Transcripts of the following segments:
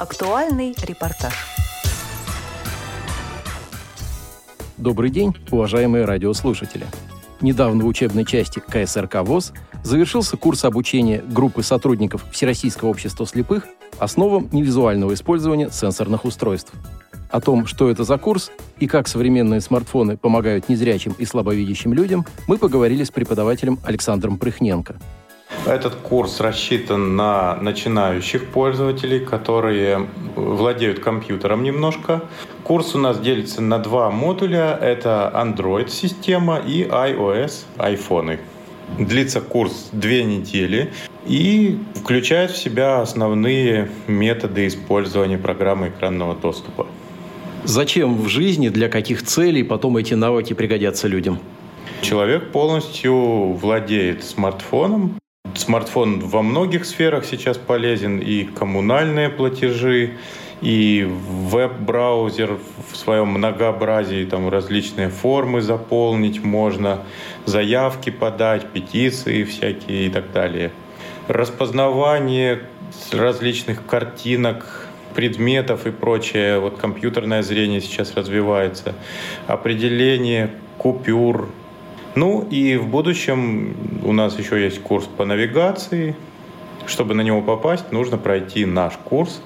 Актуальный репортаж. Добрый день, уважаемые радиослушатели. Недавно в учебной части КСРК ВОС завершился курс обучения группы сотрудников Всероссийского общества слепых основам невизуального использования сенсорных устройств. О том, что это за курс и как современные смартфоны помогают незрячим и слабовидящим людям, мы поговорили с преподавателем Александром Прыхненко. Этот курс рассчитан на начинающих пользователей, которые владеют компьютером немножко. Курс у нас делится на два модуля. Это Android-система и iOS, айфоны. Длится курс 2 недели и включает в себя основные методы использования программы экранного доступа. Зачем в жизни, для каких целей потом эти навыки пригодятся людям? Человек полностью владеет смартфоном. Смартфон во многих сферах сейчас полезен, и коммунальные платежи, и веб-браузер в своем многообразии, там различные формы заполнить можно, заявки подать, петиции всякие и так далее. Распознавание различных картинок, предметов и прочее. Вот компьютерное зрение сейчас развивается. Определение купюр. Ну и в будущем у нас еще есть курс по навигации. Чтобы на него попасть, нужно пройти наш курс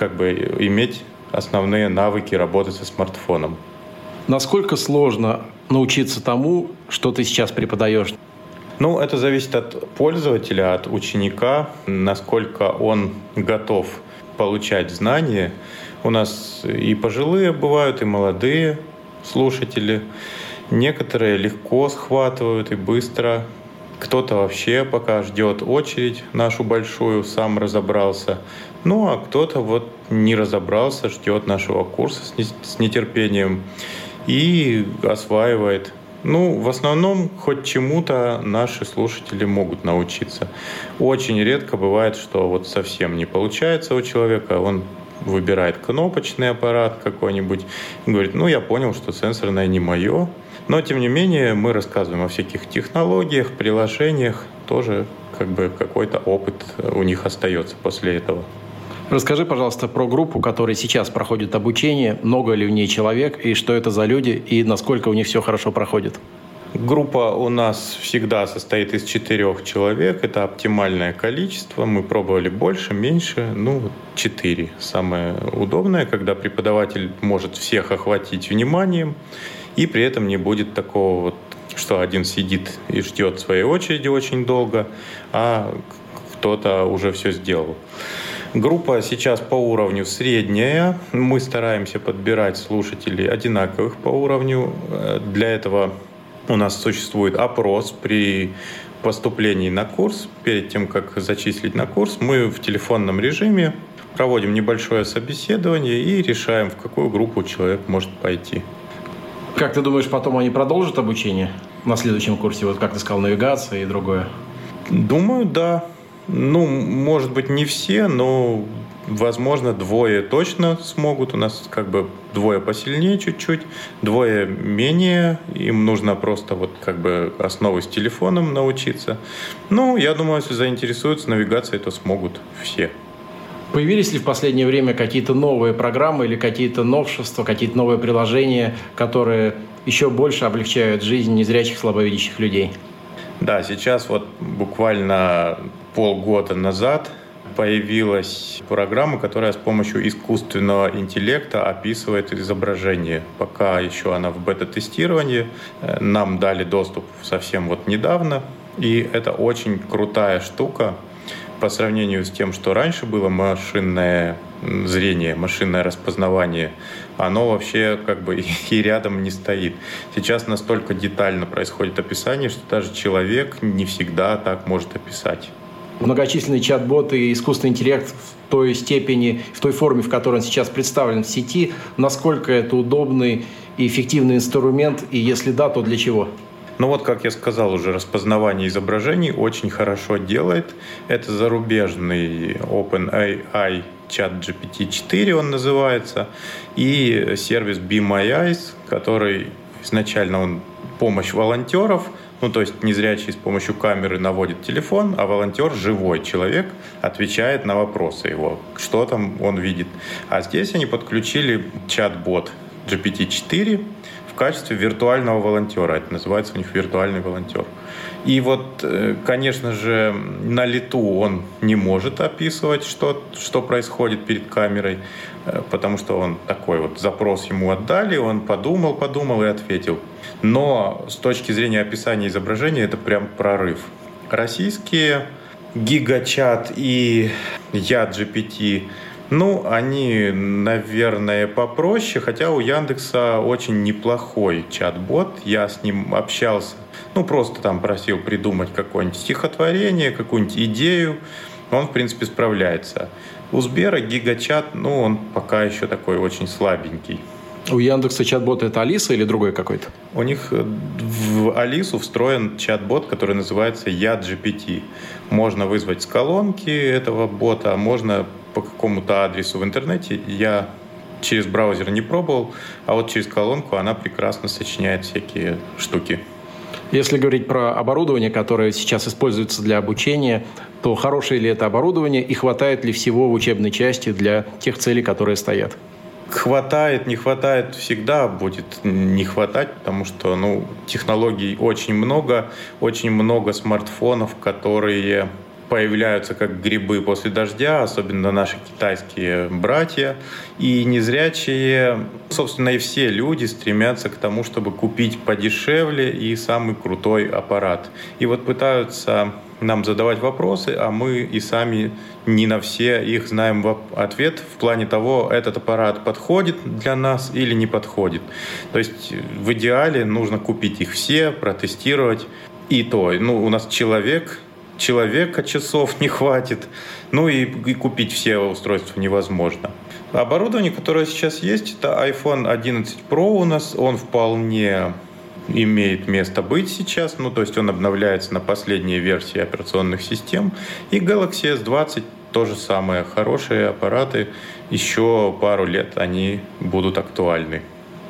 и иметь основные навыки работы со смартфоном. Насколько сложно научиться тому, что ты сейчас преподаешь? Это зависит от пользователя, от ученика, насколько он готов получать знания. У нас и пожилые бывают, и молодые слушатели. Некоторые легко схватывают и быстро. Кто-то вообще пока ждет очередь нашу большую, сам разобрался. А кто-то не разобрался, ждет нашего курса с нетерпением и осваивает. В основном хоть чему-то наши слушатели могут научиться. Очень редко бывает, что совсем не получается у человека, он выбирает кнопочный аппарат какой-нибудь и говорит, я понял, что сенсорное не мое. Но, тем не менее, мы рассказываем о всяких технологиях, приложениях. Тоже какой-то опыт у них остается после этого. Расскажи, пожалуйста, про группу, которая сейчас проходит обучение. Много ли в ней человек, и что это за люди, и насколько у них все хорошо проходит? Группа у нас всегда состоит из 4 человек. Это оптимальное количество. Мы пробовали больше, меньше. 4. Самое удобное, когда преподаватель может всех охватить вниманием. И при этом не будет такого, что один сидит и ждет своей очереди очень долго, а кто-то уже все сделал. Группа сейчас по уровню средняя. Мы стараемся подбирать слушателей одинаковых по уровню. Для этого у нас существует опрос при поступлении на курс. Перед тем, как зачислить на курс, мы в телефонном режиме проводим небольшое собеседование и решаем, в какую группу человек может пойти. Как ты думаешь, потом они продолжат обучение на следующем курсе? Как ты сказал, навигация и другое. Думаю, да. Может быть, не все, но, возможно, 2 точно смогут. У нас 2 посильнее чуть-чуть, 2 менее. Им нужно просто основы с телефоном научиться. Я думаю, если заинтересуются навигацией, то смогут все. Появились ли в последнее время какие-то новые программы или какие-то новшества, какие-то новые приложения, которые еще больше облегчают жизнь незрячих, слабовидящих людей? Да, сейчас буквально полгода назад появилась программа, которая с помощью искусственного интеллекта описывает изображение. Пока еще она в бета-тестировании. Нам дали доступ совсем недавно. И это очень крутая штука. По сравнению с тем, что раньше было машинное зрение, машинное распознавание, оно вообще и рядом не стоит. Сейчас настолько детально происходит описание, что даже человек не всегда так может описать. Многочисленные чат-боты и искусственный интеллект в той степени, в той форме, в которой он сейчас представлен в сети, насколько это удобный и эффективный инструмент, и если да, то для чего? Как я сказал уже, распознавание изображений очень хорошо делает. Это зарубежный OpenAI чат GPT-4 он называется, и сервис BeMyEyes, который изначально помощь волонтеров, Ну, то есть незрячий с помощью камеры наводит телефон, а волонтер, живой человек, отвечает на вопросы его, что там он видит. А здесь они подключили чат-бот GPT-4 в качестве виртуального волонтера. Это называется у них виртуальный волонтер. И вот, конечно же, на лету он не может описывать, что происходит перед камерой, потому что он такой вот запрос ему отдали, он подумал и ответил. Но с точки зрения описания изображения это прям прорыв. Российские гигачат и YaGPT, они, наверное, попроще, хотя у Яндекса очень неплохой чат-бот, я с ним общался. Просто там просил придумать какое-нибудь стихотворение, какую-нибудь идею. Он, в принципе, справляется. У Сбера гигачат, он пока еще такой очень слабенький. У Яндекса чат-бот это Алиса или другой какой-то? У них в Алису встроен чат-бот, который называется YaGPT. Можно вызвать с колонки этого бота, можно по какому-то адресу в интернете. Я через браузер не пробовал, а вот через колонку она прекрасно сочиняет всякие штуки. Если говорить про оборудование, которое сейчас используется для обучения, то хорошее ли это оборудование и хватает ли всего в учебной части для тех целей, которые стоят? Хватает, не хватает, всегда будет не хватать, потому что технологий очень много смартфонов, которые появляются как грибы после дождя, особенно наши китайские братья. И незрячие, собственно, и все люди стремятся к тому, чтобы купить подешевле и самый крутой аппарат. И вот пытаются нам задавать вопросы, а мы и сами не на все их знаем ответ в плане того, этот аппарат подходит для нас или не подходит. То есть в идеале нужно купить их все, протестировать. И то, у нас человека часов не хватит, и купить все устройства невозможно. Оборудование, которое сейчас есть, это iPhone 11 Pro у нас, он вполне имеет место быть сейчас, то есть он обновляется на последние версии операционных систем, и Galaxy S20 то же самое, хорошие аппараты, еще пару лет они будут актуальны.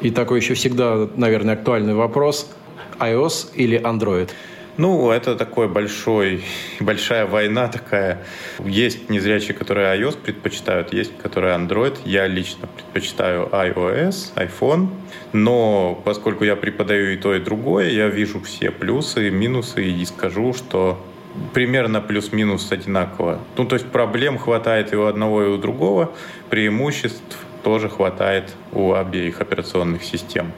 И такой еще всегда, наверное, актуальный вопрос, iOS или Android? Это такой большая война такая. Есть незрячие, которые iOS предпочитают, есть, которые Android. Я лично предпочитаю iOS, iPhone. Но поскольку я преподаю и то, и другое, я вижу все плюсы и минусы и скажу, что примерно плюс-минус одинаково. То есть проблем хватает и у одного, и у другого. Преимуществ тоже хватает у обеих операционных систем.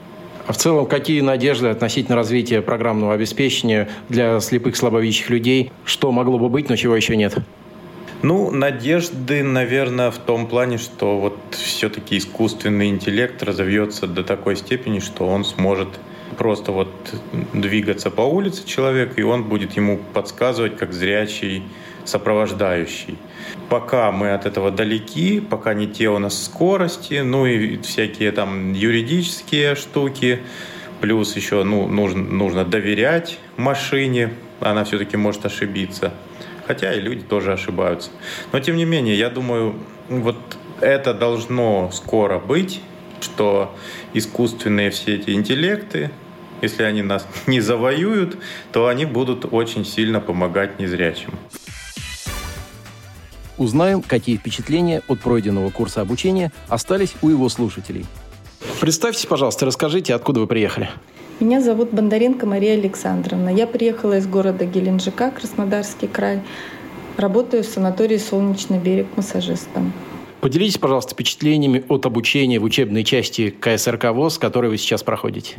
А в целом, какие надежды относительно развития программного обеспечения для слепых, слабовидящих людей? Что могло бы быть, но чего еще нет? Надежды, наверное, в том плане, что все-таки искусственный интеллект разовьется до такой степени, что он сможет просто двигаться по улице человек, и он будет ему подсказывать, как зрячий сопровождающий. Пока мы от этого далеки, пока не те у нас скорости, и всякие там юридические штуки. Плюс еще нужно доверять машине, она все-таки может ошибиться. Хотя и люди тоже ошибаются. Но тем не менее, я думаю, это должно скоро быть, что искусственные все эти интеллекты, если они нас не завоюют, то они будут очень сильно помогать незрячим. Узнаем, какие впечатления от пройденного курса обучения остались у его слушателей. Представьтесь, пожалуйста, расскажите, откуда вы приехали. Меня зовут Бондаренко Мария Александровна. Я приехала из города Геленджика, Краснодарский край. Работаю в санатории «Солнечный берег» массажистом. Поделитесь, пожалуйста, впечатлениями от обучения в учебной части КСРК ВОС, которую вы сейчас проходите.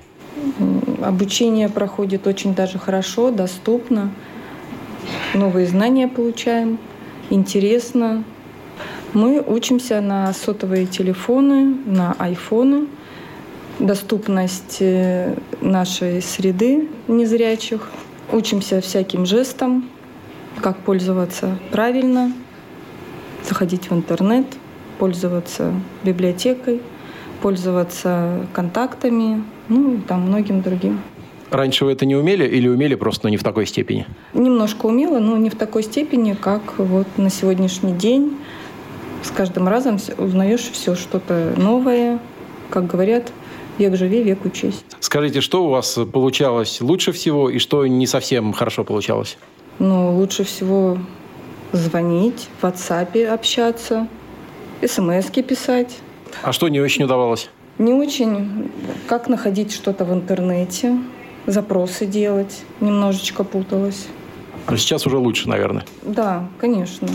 Обучение проходит очень даже хорошо, доступно. Новые знания получаем. Интересно. Мы учимся на сотовые телефоны, на айфоны. Доступность нашей среды незрячих. Учимся всяким жестам, как пользоваться правильно, заходить в интернет, пользоваться библиотекой, пользоваться контактами, и там многим другим. Раньше вы это не умели или умели просто, но не в такой степени? Немножко умела, но не в такой степени, как на сегодняшний день. С каждым разом узнаешь все что-то новое. Как говорят, Век живи, век учись. Скажите, что у вас получалось лучше всего и что не совсем хорошо получалось? Ну, лучше всего звонить, в WhatsApp общаться, смс-ки писать. А что не очень удавалось? Не очень. Как находить что-то в интернете, запросы делать. Немножечко путалась. А сейчас уже лучше, наверное? Да, конечно.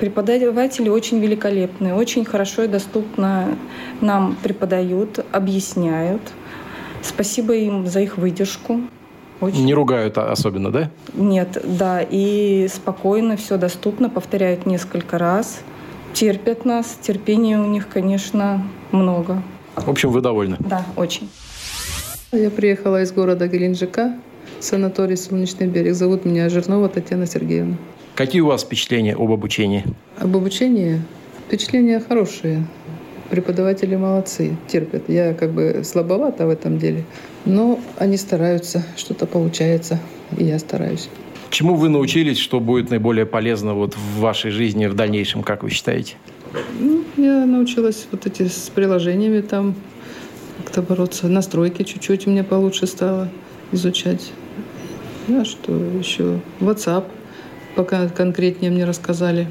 Преподаватели очень великолепные, очень хорошо и доступно нам преподают, объясняют. Спасибо им за их выдержку. Очень. Не ругают особенно, да? Нет, да. И спокойно, все доступно, повторяют несколько раз. Терпят нас. Терпения у них, конечно, много. В общем, вы довольны? Да, очень. Я приехала из города Геленджика, санаторий «Солнечный берег». Зовут меня Жирнова Татьяна Сергеевна. Какие у вас впечатления об обучении? Об обучении? Впечатления хорошие. Преподаватели молодцы, терпят. Я слабовата в этом деле, но они стараются, что-то получается, и я стараюсь. Чему вы научились, что будет наиболее полезно в вашей жизни в дальнейшем, как вы считаете? Ну, я научилась с приложениями там как-то бороться. Настройки чуть-чуть у меня получше стало изучать. А что еще? WhatsApp. Пока конкретнее мне рассказали.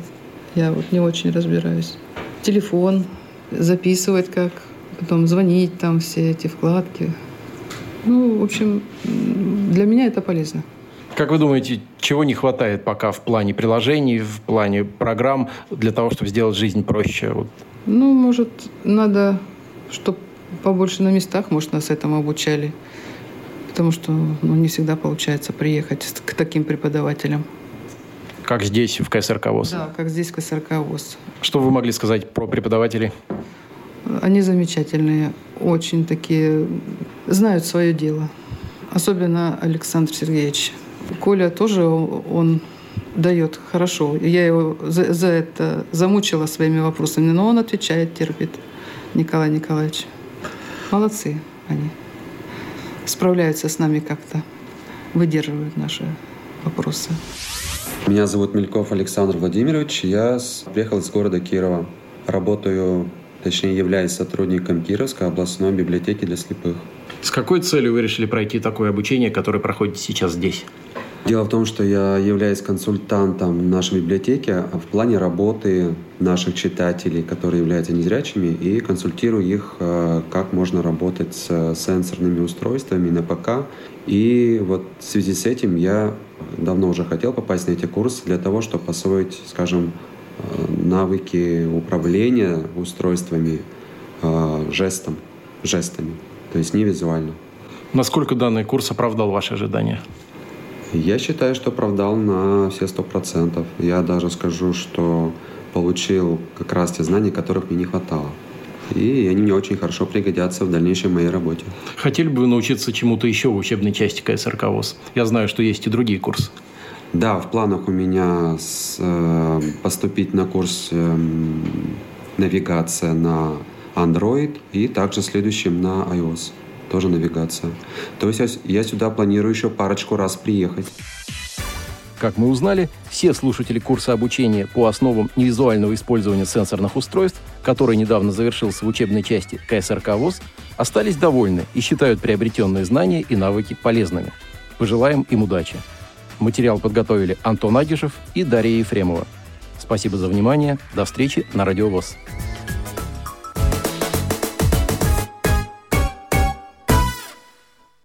Я не очень разбираюсь. Телефон, записывать как, потом звонить, там все эти вкладки. Ну, в общем, для меня это полезно. Как вы думаете, чего не хватает пока в плане приложений, в плане программ для того, чтобы сделать жизнь проще? Ну, может, надо, чтобы побольше на местах, может, нас этому обучали. Потому что не всегда получается приехать к таким преподавателям. Как здесь, в КСРК ВОС? Да, как здесь, в КСРК ВОС. Что вы могли сказать про преподавателей? Они замечательные, очень такие, знают свое дело. Особенно Александр Сергеевич. Коля тоже, он дает хорошо. Я его за это замучила своими вопросами, но он отвечает, терпит. Николай Николаевич. Молодцы они. Справляются с нами как-то, выдерживают наши вопросы. Меня зовут Мельков Александр Владимирович. Я приехал из города Кирова. Являюсь сотрудником Кировской областной библиотеки для слепых. С какой целью вы решили пройти такое обучение, которое проходит сейчас здесь? Дело в том, что я являюсь консультантом нашей библиотеки в плане работы наших читателей, которые являются незрячими, и консультирую их, как можно работать с сенсорными устройствами на ПК. И в связи с этим я давно уже хотел попасть на эти курсы для того, чтобы освоить, навыки управления устройствами жестами, то есть не визуально. Насколько данный курс оправдал ваши ожидания? Я считаю, что оправдал на все 100%. Я даже скажу, что получил как раз те знания, которых мне не хватало. И они мне очень хорошо пригодятся в дальнейшей моей работе. Хотели бы вы научиться чему-то еще в учебной части КСРК ВОС? Я знаю, что есть и другие курсы. Да, в планах у меня поступить на курс навигация на Android и также следующим на iOS. Тоже навигация. То есть я сюда планирую еще парочку раз приехать. Как мы узнали, все слушатели курса обучения по основам невизуального использования сенсорных устройств, который недавно завершился в учебной части КСРК ВОС, остались довольны и считают приобретенные знания и навыки полезными. Пожелаем им удачи. Материал подготовили Антон Агишев и Дарья Ефремова. Спасибо за внимание. До встречи на Радио ВОС.